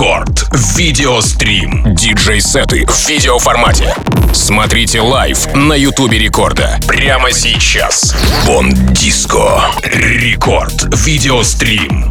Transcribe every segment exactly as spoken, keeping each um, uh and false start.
Рекорд. Видеострим. Диджей-сеты в видеоформате. Смотрите лайв на Ютубе Рекорда. Прямо сейчас. Bonddisco. Рекорд. Видеострим.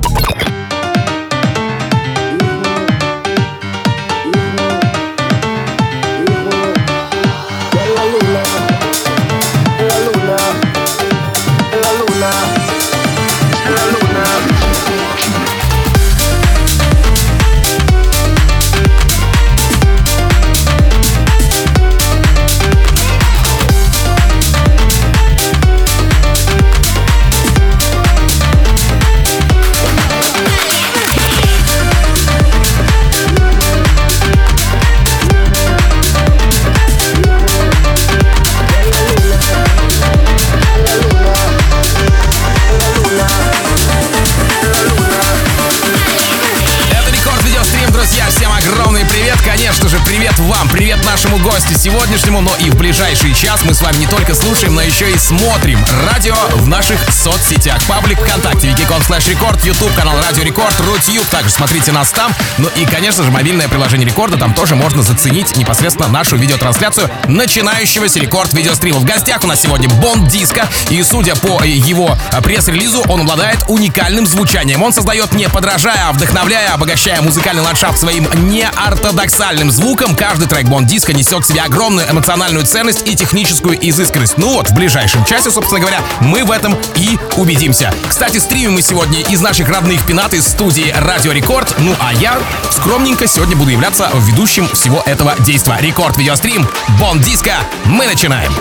Сегодняшнему, но и в ближайший час мы с вами не только слушаем, но еще и смотрим радио в наших соцсетях. Паблик ВКонтакте, вики точка ком слэш рекорд, YouTube канал Радио Рекорд, Рутьюб. Также смотрите нас там. Ну и, конечно же, мобильное приложение Рекорда. Там тоже можно заценить непосредственно нашу видеотрансляцию начинающегося Рекорд видеострима. В гостях у нас сегодня Bonddisco. И, судя по его пресс-релизу, он обладает уникальным звучанием. Он создает, не подражая, а вдохновляя, обогащая музыкальный ландшафт своим неортодоксальным звуком. Каждый трек Bonddisco несет в себе огромную эмоциональную ценность и техническую изысканность. Ну вот, в ближайшем часе, собственно говоря, мы в этом и убедимся. Кстати, стримим мы сегодня из наших родных пенат, из студии Радио Рекорд. Ну а я скромненько сегодня буду являться ведущим всего этого действа. Рекорд Видеострим, Bonddisco. Мы начинаем.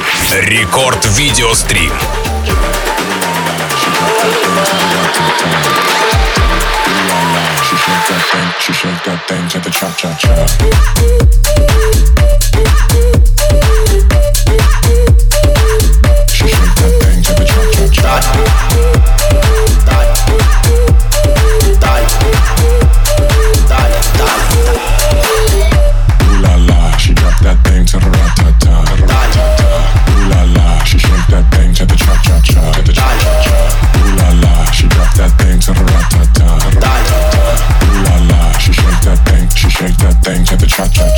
Рекорд Видеострим. Shake that thing to the cha-cha-cha.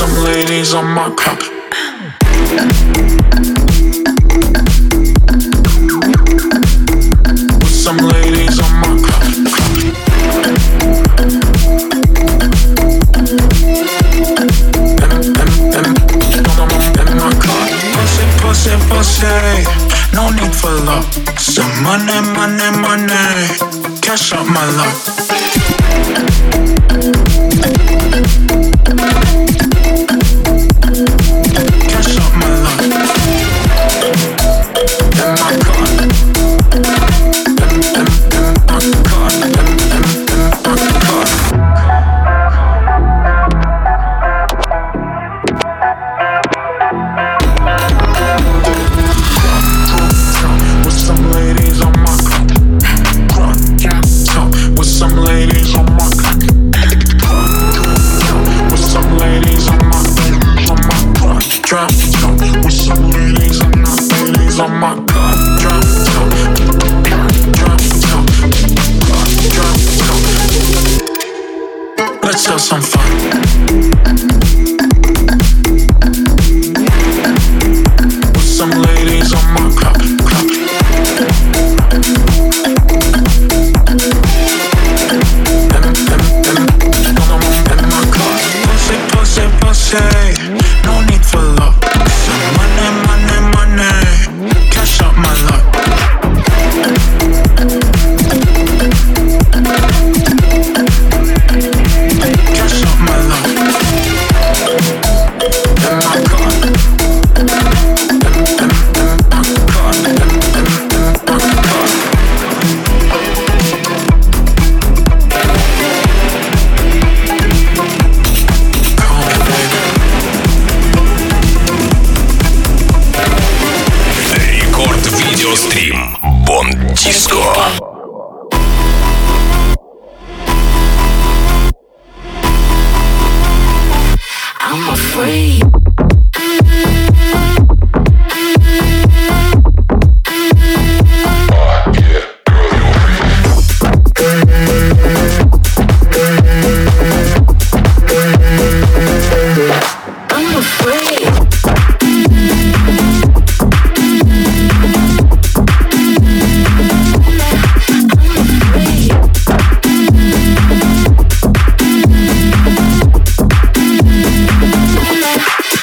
some ladies on my cock. With some ladies on my cock. In my cock. Pussy, pussy, pussy. No need for love. Some money, money, money. Cash out my love.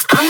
I'm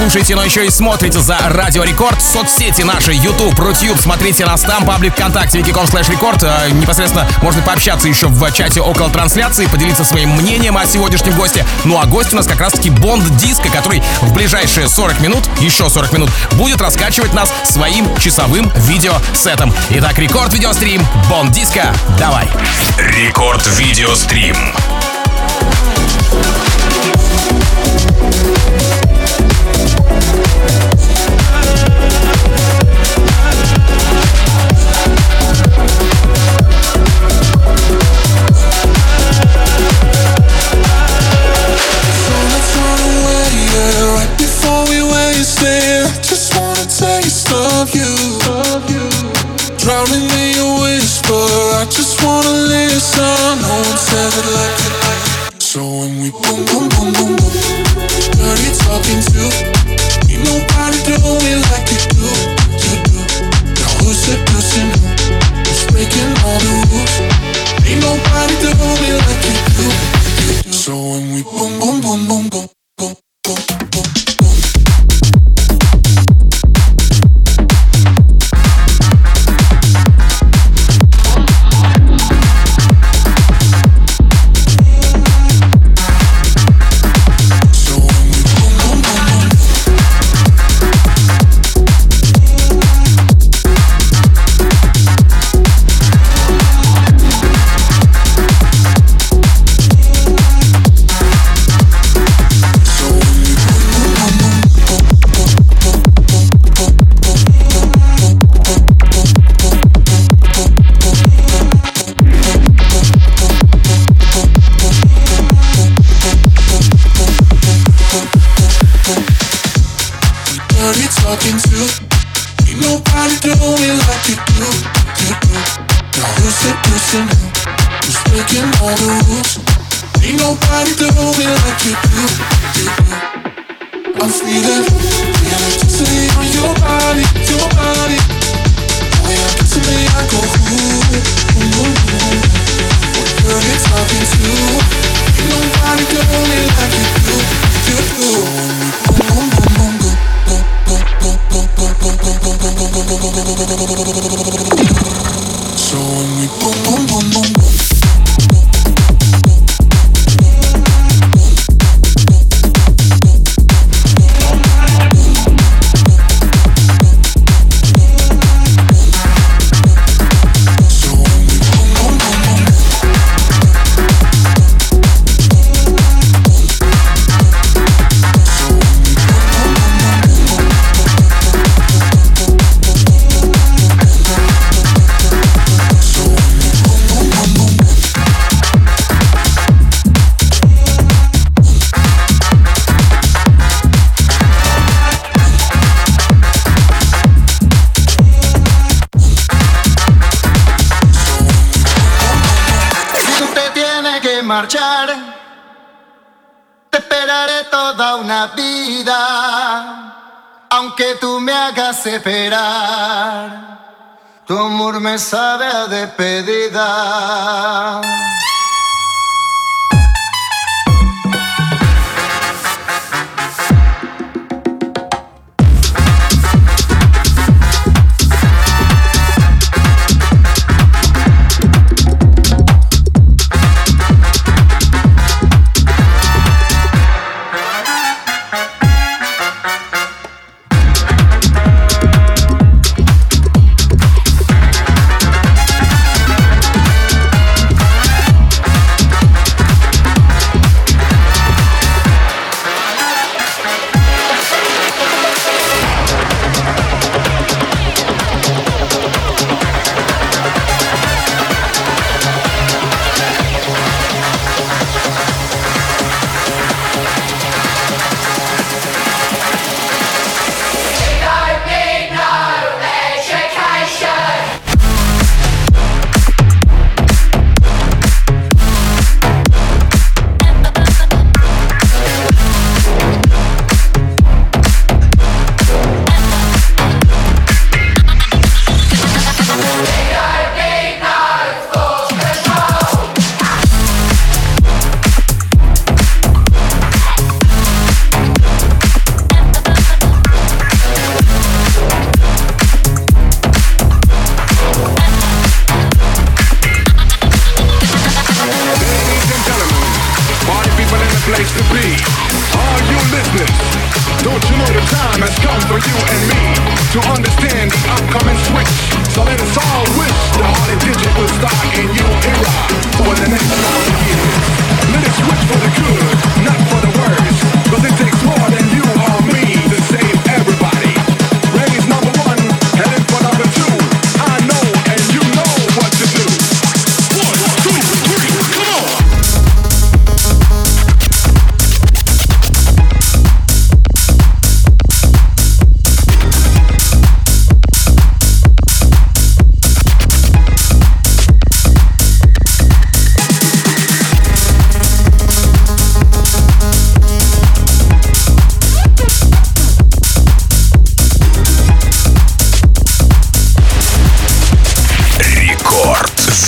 Слушайте, но еще и смотрите за Радио Рекорд. Соцсети наши, YouTube, Рутюб, смотрите нас там, паблик ВКонтакте, викиком слэш рекорд. Непосредственно можно пообщаться еще в чате около трансляции, поделиться своим мнением о сегодняшнем госте. Ну а гость у нас как раз-таки Бонд-Диско, который в ближайшие сорок минут, еще сорок минут, будет раскачивать нас своим часовым видеосетом. Итак, Рекорд Видеострим, Бонд-Диско, давай! Рекорд Видеострим. Ain't nobody do me like you do, you do. Now who's that person who's breaking all the rules? Ain't nobody do it like you do, you do. I'm feeling electricity on your body, your body. Oh yeah, get to me, I go ooh, ooh, ooh. What girl you're talking to? Ain't nobody do it like you do, you do. Boom, boom, boom, boom, boom, boom, boom, boom, boom, boom, boom, boom, boom, boom, boom. So when we boom, boom, boom, boom, boom. Te esperaré toda una vida, aunque tú me hagas esperar. Tu amor me sabe a despedida.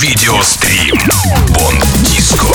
Видеострим Bonddisco.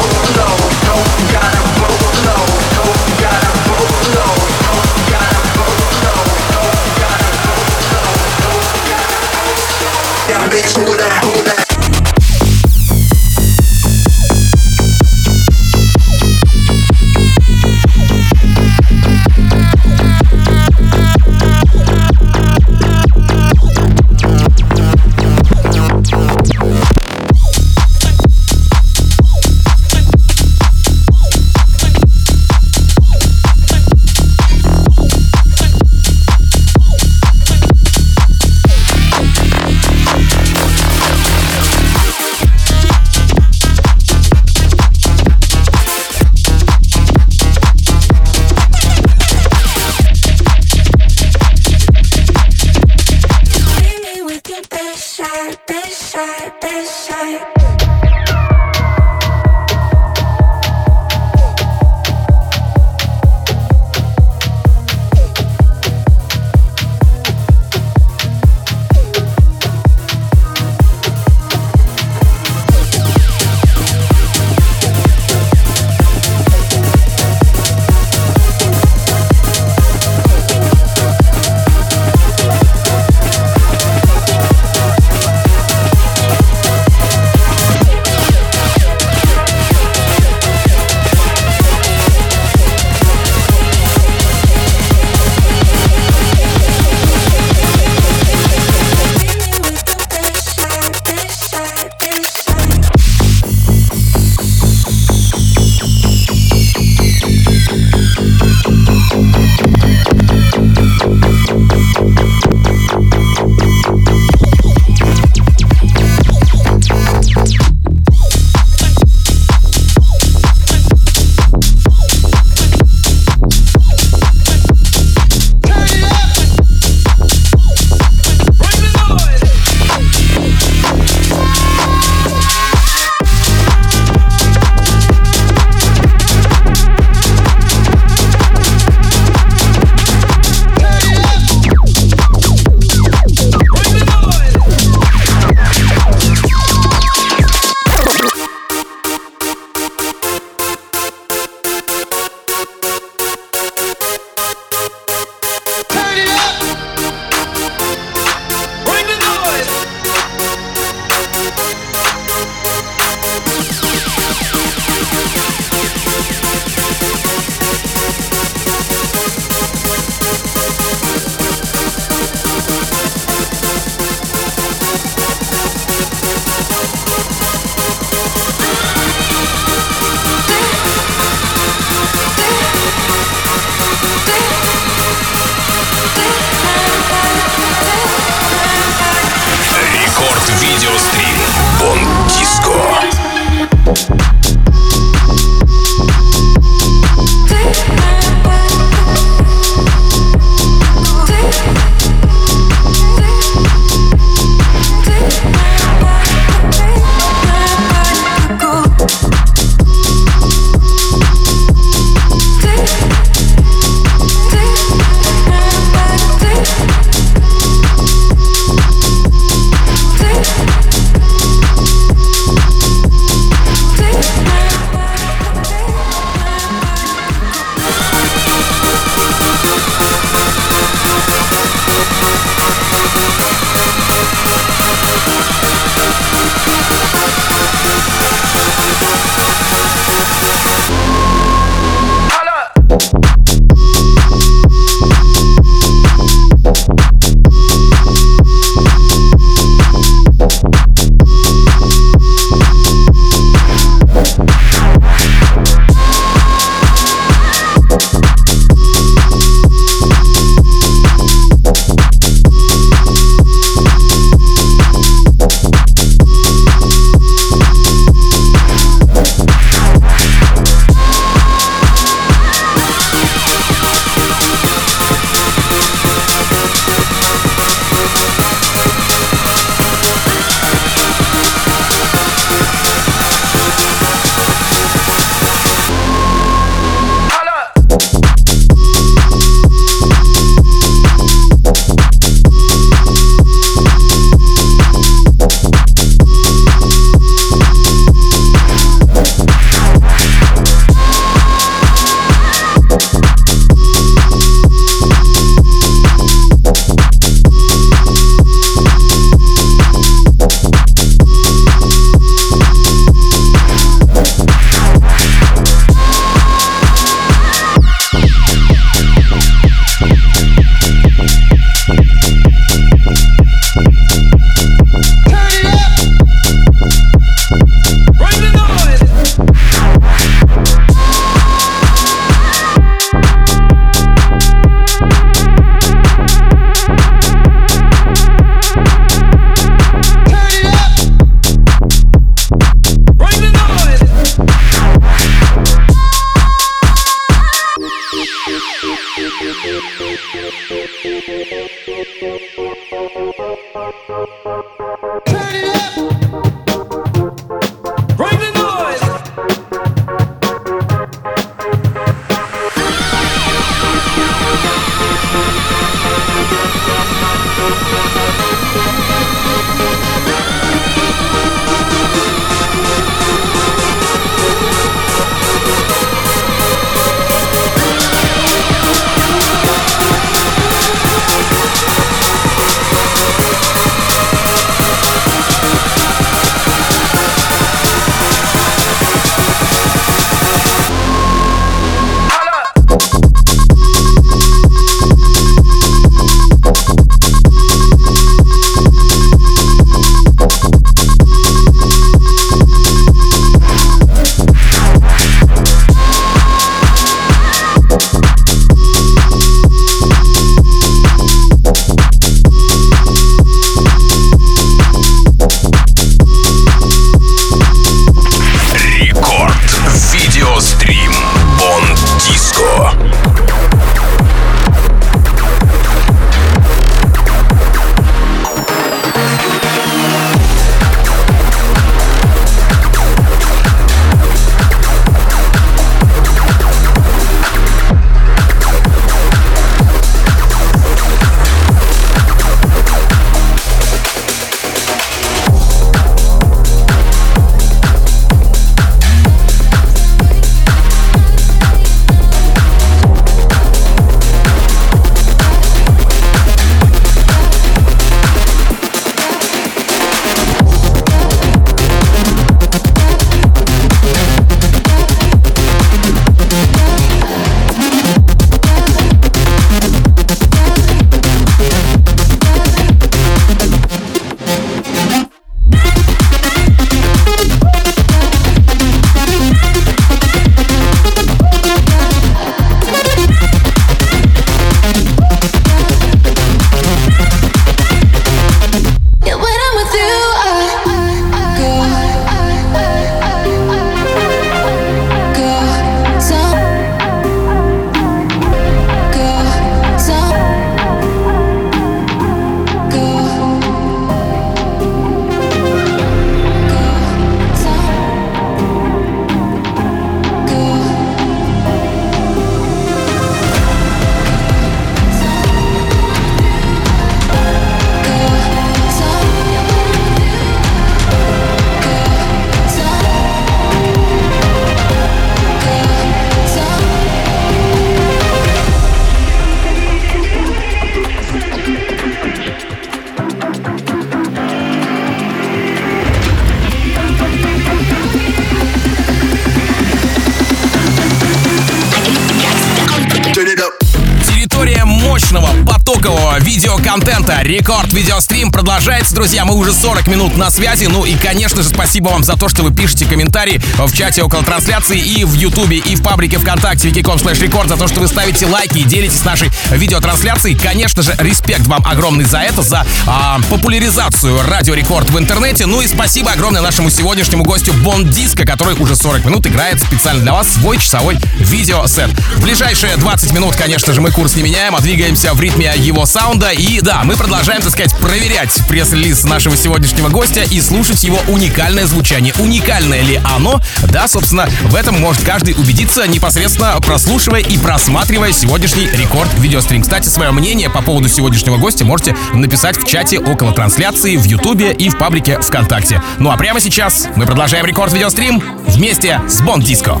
Видеоконтента. Рекорд Видеострим продолжается, друзья. Мы уже сорок минут на связи. Ну и, конечно же, спасибо вам за то, что вы пишете комментарии в чате около трансляции и в Ютубе, и в паблике ВКонтакте, вики точка ком слэш рекорд, за то, что вы ставите лайки и делитесь нашей видеотрансляцией. Конечно же, респект вам огромный за это, за э, популяризацию Радио Рекорд в интернете. Ну и спасибо огромное нашему сегодняшнему гостю Bonddisco, который уже сорок минут играет специально для вас свой часовой видеосет. В ближайшие двадцать минут, конечно же, мы курс не меняем, а двигаемся в ритме его саунда. И да, мы продолжаем, так сказать, проверять пресс-релиз нашего сегодняшнего гостя и слушать его уникальное звучание. Уникальное ли оно? Да, собственно, в этом может каждый убедиться, непосредственно прослушивая и просматривая сегодняшний рекорд-видеострим. Кстати, свое мнение по поводу сегодняшнего гостя можете написать в чате около трансляции, в Ютубе и в паблике ВКонтакте. Ну а прямо сейчас мы продолжаем рекорд-видеострим вместе с Bonddisco.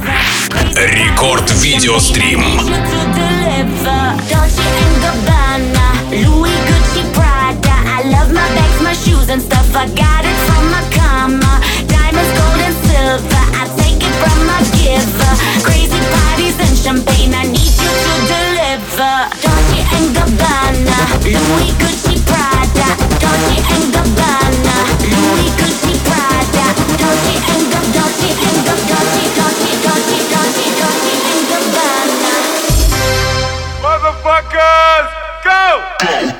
Рекорд-видеострим. Louis Gucci Prada, I love my bags, my shoes and stuff. I got it from my karma. Diamonds, gold and silver, I take it from my giver. Crazy parties and champagne, I need you to deliver. Dolce and Gabbana, Louis Gucci Prada. Dolce and Gabbana, Louis Gucci Prada. Dolce and Gabbana, Dolce and Gabbana, Dolce, Dolce, Dolce, Dolce, Dolce and Gabbana. Motherfuckers! Go! Go!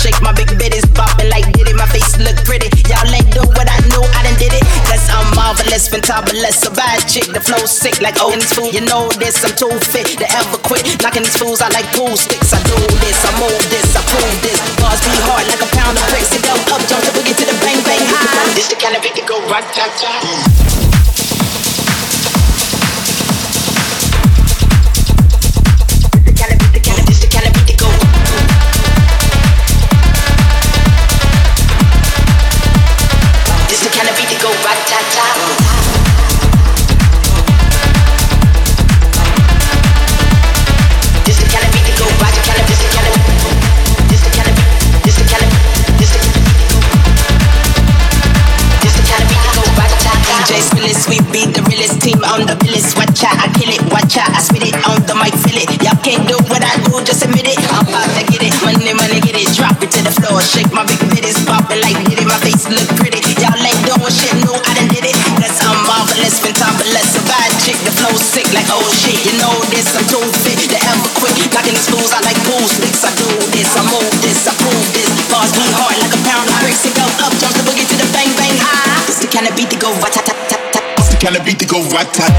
shake. My big bit is bopping like did it. My face look pretty. Y'all ain't do what I knew. I done did it. Cause I'm marvelous, fantabulous, a bad chick. The flow sick like oh, and this fool. You know this, I'm too fit to ever quit. Knocking these fools out like pool sticks. I do this, I move this, I prove this. Bars be hard like a pound of bricks. It go up, jump the boogie to the bang bang high. This the kind of beat that go right tap tap. Shake my big bitties, poppin' like it. My face look pretty. Y'all ain't doing shit, no, I done did it. Cause I'm marvelous, fantabulous, a bad chick. The flow sick like oh shit. You know this, I'm too fit to ever quit. Knocking these fools out like pool sticks. I do this, I move this, I prove this. Bars be hard like a pound of bricks. It go up, jump the boogie to the bang bang high. It's the kind of beat to go right tap tap tap tap. It's the kind of beat to go right tap.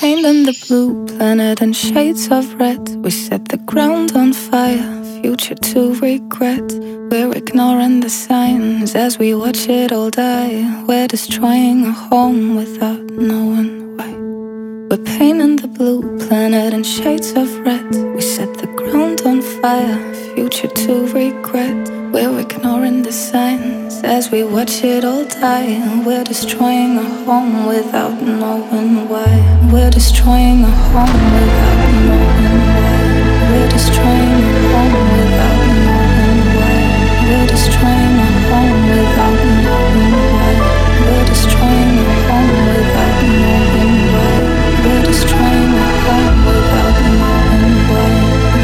paint on the blue planet and shades of red. We set the ground on fire, future to regret. We're ignoring the signs as we watch it all die. We're destroying a home without knowing why. We're painting the blue planet in shades of red. We set the ground on fire, future to regret. We're ignoring the signs as we watch it all die. We're destroying a home without knowing why. We're destroying a home without knowing why. We're destroying a home without knowing why. We're destroying a home without knowing why. We're destroying a home without knowing why. We're destroying a home without knowing why.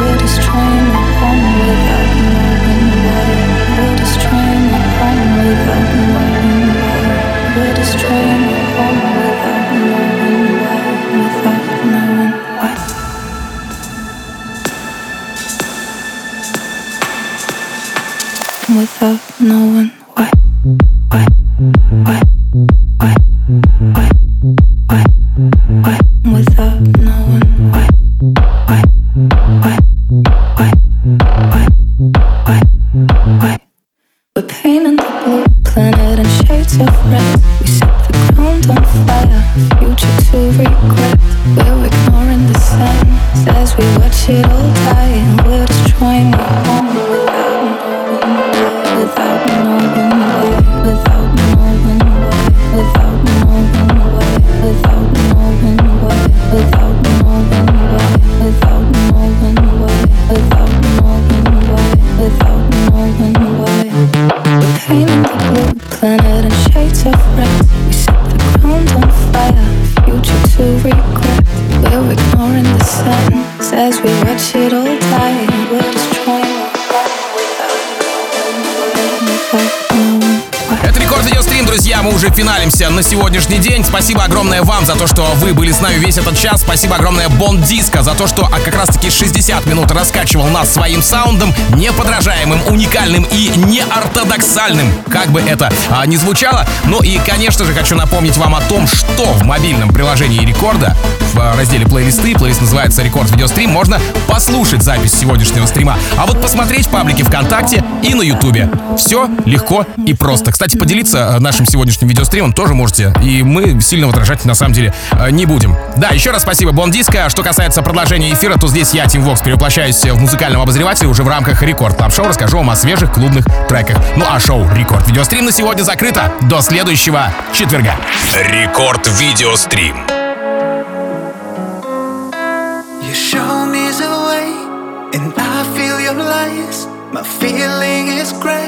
We're destroying a home without knowing why. We're destroying a home without knowing why. We're destroying a home without knowing why. Without knowing why. Without knowing why. Why? Why? Why? Why? Why? Why? Without knowing why. Why? Why? Why? Why? Why? Why? We're painting the blue planet in shades of red. We set the ground on fire, future to regret. We're ignoring the signs as we watch it all die. We're destroying our home without knowing why. Without knowing why. Without knowing why. Without knowing why. Without knowing why. Without knowing why. Without knowing why. Without knowing why. Without knowing why. We're painting the blue planet in shades of red. We set the ground on fire, future to regret. We're ignoring the signs as we watch it all die. We're destroying our home without knowing without knowing why. Это Рекорд Видеострим, друзья, мы уже финалимся на сегодняшний день. Спасибо огромное вам за то, что вы были с нами весь этот час. Спасибо огромное Bonddisco за то, что как раз-таки шестьдесят минут раскачивал нас своим саундом, неподражаемым, уникальным и неортодоксальным, как бы это а, ни звучало. Ну и, конечно же, хочу напомнить вам о том, что в мобильном приложении Рекорда, в разделе плейлисты, плейлист называется Рекорд Видеострим, можно послушать запись сегодняшнего стрима, а вот посмотреть в паблике ВКонтакте и на Ютубе. Все легко и просто. Кстати, поделиться нашим сегодняшним видеостримом тоже можете, и мы сильно возражать на самом деле не будем. Да, еще раз спасибо Bonddisco. Что касается продолжения эфира, то здесь я, Тим Вокс, перевоплощаюсь в музыкального обозревателя уже в рамках Рекорд Клаб Шоу. Расскажу вам о свежих клубных треках. Ну а шоу Рекорд Видеострим на сегодня закрыто. До следующего четверга. Рекорд Видеострим. You show me the way, and I feel your lies. My feeling is great.